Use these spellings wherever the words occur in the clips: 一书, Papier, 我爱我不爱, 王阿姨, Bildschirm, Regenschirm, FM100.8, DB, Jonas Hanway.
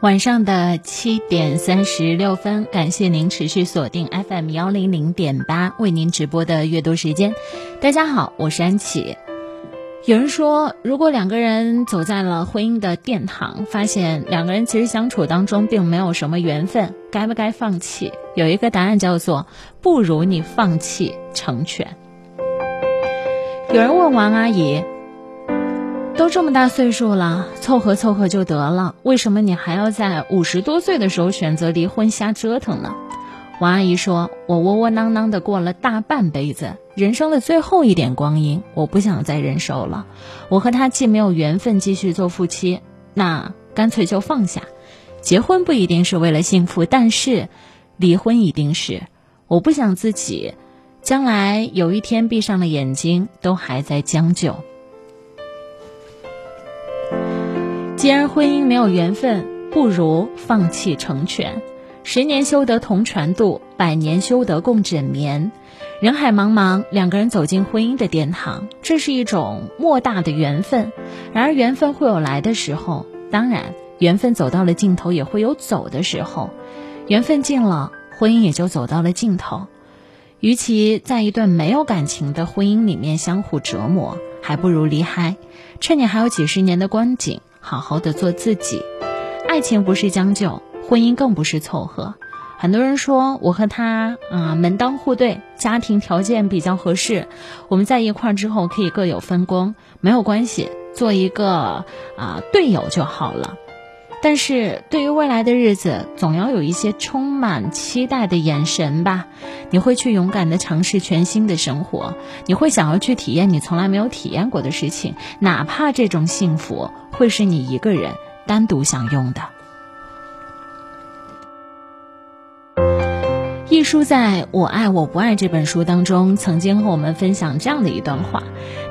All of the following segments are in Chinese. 晚上的7点36分，感谢您持续锁定 FM100.8 为您直播的阅读时间。大家好，我是安琪。有人说，如果两个人走在了婚姻的殿堂，发现两个人其实相处当中并没有什么缘分，该不该放弃？有一个答案叫做不如你放弃成全。有人问王阿姨，都这么大岁数了，凑合凑合就得了，为什么你还要在50多岁的时候选择离婚瞎折腾呢？王阿姨说，我窝窝囊囊的过了大半辈子，人生的最后一点光阴我不想再忍受了，我和他既没有缘分继续做夫妻，那干脆就放下。结婚不一定是为了幸福，但是离婚一定是。我不想自己将来有一天闭上了眼睛都还在将就。既然婚姻没有缘分，不如放弃成全。10年修得同船渡，100年修得共枕眠。人海茫茫，两个人走进婚姻的殿堂，这是一种莫大的缘分。然而缘分会有来的时候，当然缘分走到了尽头也会有走的时候，缘分尽了，婚姻也就走到了尽头。与其在一段没有感情的婚姻里面相互折磨，还不如离开，趁你还有几十年的光景，好好的做自己。爱情不是将就，婚姻更不是凑合。很多人说，我和他门当户对，家庭条件比较合适，我们在一块儿之后可以各有分工，没有关系，做一个队友就好了。但是对于未来的日子，总要有一些充满期待的眼神吧。你会去勇敢的尝试全新的生活，你会想要去体验你从来没有体验过的事情，哪怕这种幸福会是你一个人单独享用的。一书在《我爱我不爱》这本书当中，曾经和我们分享这样的一段话，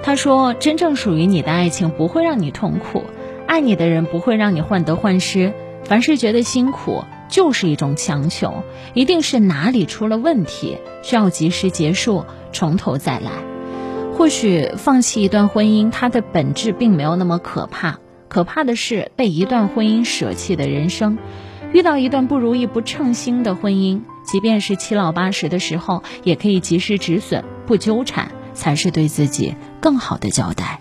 他说，真正属于你的爱情不会让你痛苦，爱你的人不会让你患得患失，凡是觉得辛苦就是一种强求，一定是哪里出了问题，需要及时结束，从头再来。或许放弃一段婚姻，它的本质并没有那么可怕，可怕的是被一段婚姻舍弃的人生。遇到一段不如意不称心的婚姻，即便是七老八十的时候，也可以及时止损，不纠缠，才是对自己更好的交代。